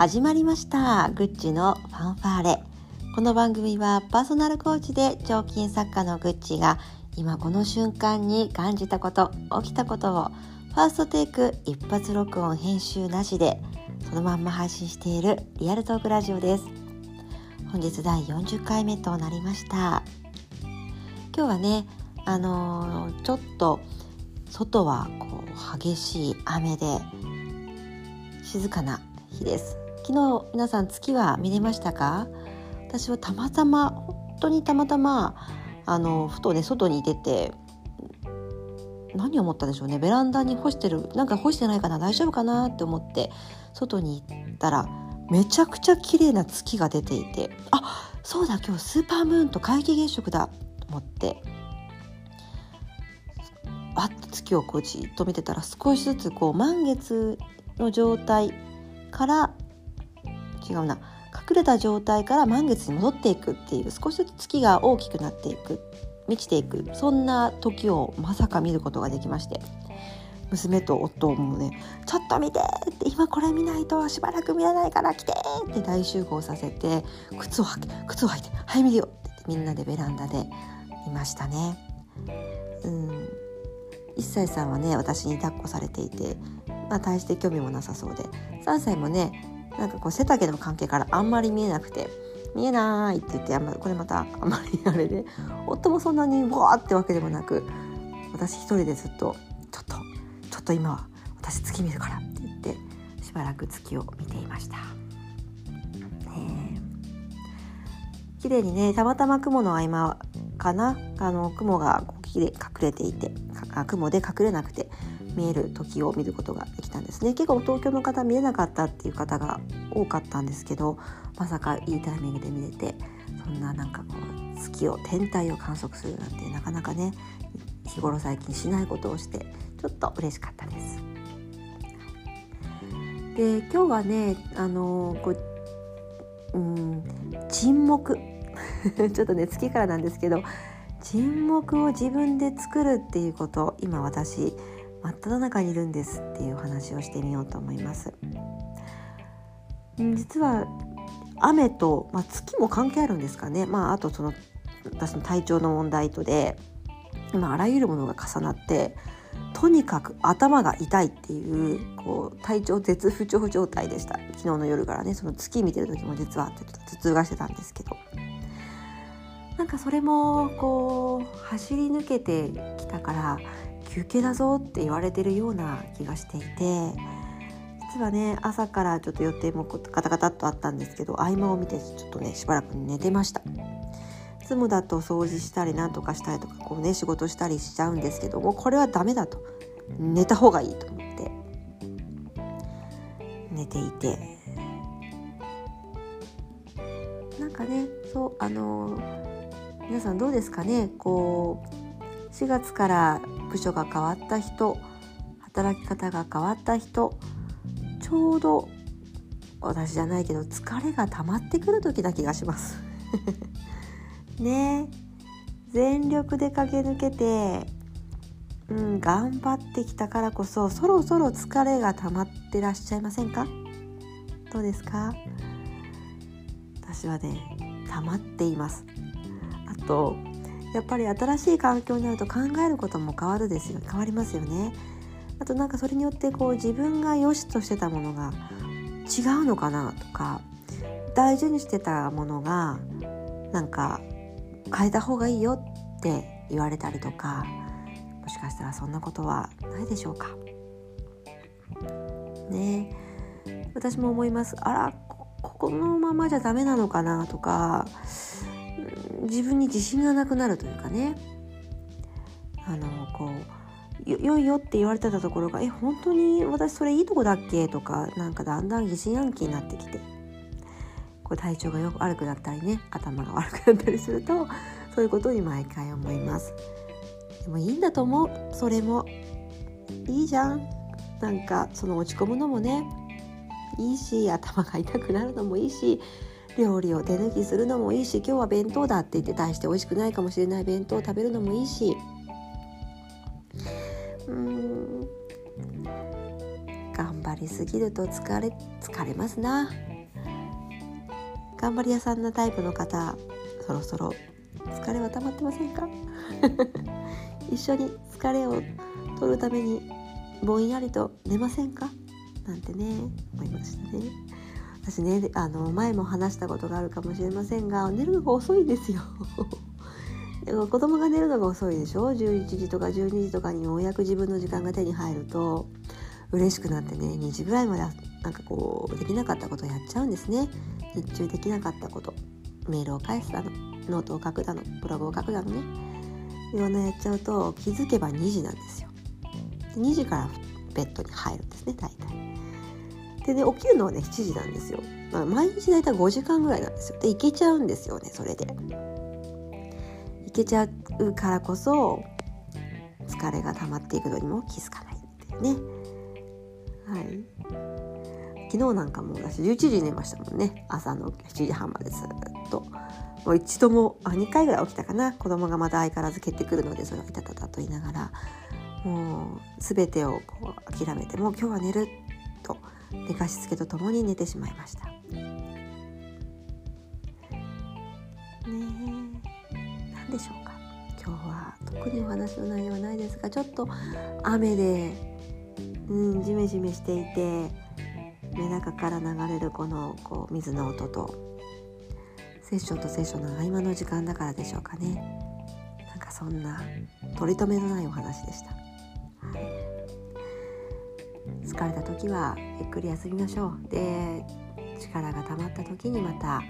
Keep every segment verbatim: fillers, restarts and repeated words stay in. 始まりました。グッチのファンファーレ。この番組はパーソナルコーチで彫金作家のグッチが今この瞬間に感じたこと、起きたことをファーストテイク一発録音編集なしでそのまんま配信しているリアルトークラジオです。本日だいよんじゅっかいめとなりました。今日はね、あのー、ちょっと外はこう激しい雨で静かな日です。昨日皆さん月は見れましたか？私はたまたま本当にたまたまあのふとね外に出て、何を思ったでしょうね、ベランダに干してる、なんか干してないかな、大丈夫かなって思って外に行ったらめちゃくちゃ綺麗な月が出ていて、あ、そうだ今日スーパームーンと皆既月食だと思ってわっと月をこうじっと見てたら、少しずつこう満月の状態から違うな隠れた状態から満月に戻っていくっていう、少しずつ月が大きくなっていく、満ちていく、そんな時をまさか見ることができまして、娘と夫もねちょっと見てって今これ見ないとしばらく見れないから来てって大集合させて、靴を履いて靴を履いてはい見るよってみんなでベランダでいましたね。うん、いっさいさんはね私に抱っこされていて、まあ、大して興味もなさそうで、さんさいもねなんかこう背丈の関係からあんまり見えなくて、見えないって言って、あんまこれまたあんまりあれで、夫もそんなにわーってわけでもなく、私一人でずっとちょっとちょっと今は私月見るからって言ってしばらく月を見ていました。綺麗にね、たまたま雲の合間かな、あの雲がきれ隠れていて、雲で隠れなくて見える時を見ることができたんですね。結構東京の方見れなかったっていう方が多かったんですけど、まさかいいタイミングで見れて、そんななんかこう月を天体を観測するなんてなかなかね日頃最近しないことをして、ちょっと嬉しかったです。で今日はね、あのこう、うん、沈黙ちょっとね月からなんですけど、沈黙を自分で作るっていうこと、今私真っ只中にいるんですっていう話をしてみようと思います。実は雨と、まあ、月も関係あるんですかね、まあ、あとその私の体調の問題とで今あらゆるものが重なって、とにかく頭が痛いってい う, こう体調絶不調状態でした。昨日の夜からねその月見てる時も実はちょっと頭痛がしてたんですけど、なんかそれもこう走り抜けてきたから休憩だぞって言われてるような気がしていて、実はね朝からちょっと予定もガタガタっとあったんですけど、合間を見てちょっとねしばらく寝てました。いつもだと掃除したりなんとかしたりとかこうね仕事したりしちゃうんですけども、これはダメだと、寝た方がいいと思って寝ていて、なんかねそうあのー皆さんどうですかね、こうしがつから部署が変わった人、働き方が変わった人、ちょうど私じゃないけど疲れが溜まってくる時な気がしますねえ、全力で駆け抜けて、うん、頑張ってきたからこそそろそろ疲れが溜まってらっしゃいませんか？どうですか？私はね溜まっています。やっぱり新しい環境になると考えることも変わるですよ変わりますよね。あとなんかそれによってこう自分が良しとしてたものが違うのかなとか、大事にしてたものがなんか変えた方がいいよって言われたりとか、もしかしたらそんなことはないでしょうかね。私も思います。あら、ここのままじゃダメなのかなとか、自分に自信がなくなるというかね、あのこう よ, よいよって言われてたところが、え本当に私それいいとこだっけとか、なんかだんだん疑心暗鬼になってきて、こう体調がよく悪くなったりね、頭が悪くなったりすると、そういうことに毎回思います。でもいいんだと思う。それもいいじゃん。なんかその落ち込むのもねいいし、頭が痛くなるのもいいし、料理を手抜きするのもいいし、今日は弁当だって言って大して美味しくないかもしれない弁当を食べるのもいいし、うーん頑張りすぎると疲れ、疲れますな。頑張り屋さんなタイプの方、そろそろ疲れは溜まってませんか？一緒に疲れを取るためにぼんやりと寝ませんか？なんてね、思いましたね。私ね、あの前も話したことがあるかもしれませんが、寝るのが遅いんですよ。でも子供が寝るのが遅いでしょ。じゅういちじとかじゅうにじとかにようやく自分の時間が手に入ると嬉しくなってね、にじぐらいまでなんかこうできなかったことをやっちゃうんですね。日中できなかったこと、メールを返すだの、ノートを書くだの、ブログを書くだのね、いろんなやっちゃうと気づけばにじなんですよ。でにじからベッドに入るんですね、大体。でね、起きるのはねしちじなんですよ。まあ、毎日大体ごじかんぐらいなんですよ。でいけちゃうんですよね。それでいけちゃうからこそ疲れが溜まっていくのにも気づかないっていうね。はい、昨日なんかも私じゅういちじに寝ましたもんね。朝のしちじはんまでずっと、もう一度もあにかいぐらい起きたかな。子供がまた相変わらず蹴ってくるので、それをいたたたと言いながら、もうすべてをこう諦めて、もう今日は寝ると寝かしつけとともに寝てしまいました。ねえ、なんでしょうか。今日は特にお話の内容はないですが、ちょっと雨で。うん、ジメジメしていて、メダカから流れるこのこう水の音とセッションとセッションの合間の時間だからでしょうかね。なんかそんな取り留めのないお話でした。はい、疲れた時はゆっくり休みましょう。で、力が溜まった時にまた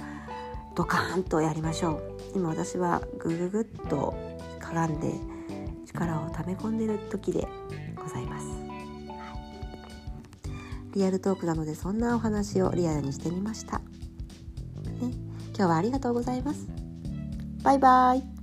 ドカーンとやりましょう。今私はグググッとかがんで力を溜め込んでいる時でございます。リアルトークなので、そんなお話をリアルにしてみました。ね、今日はありがとうございます。バイバイ。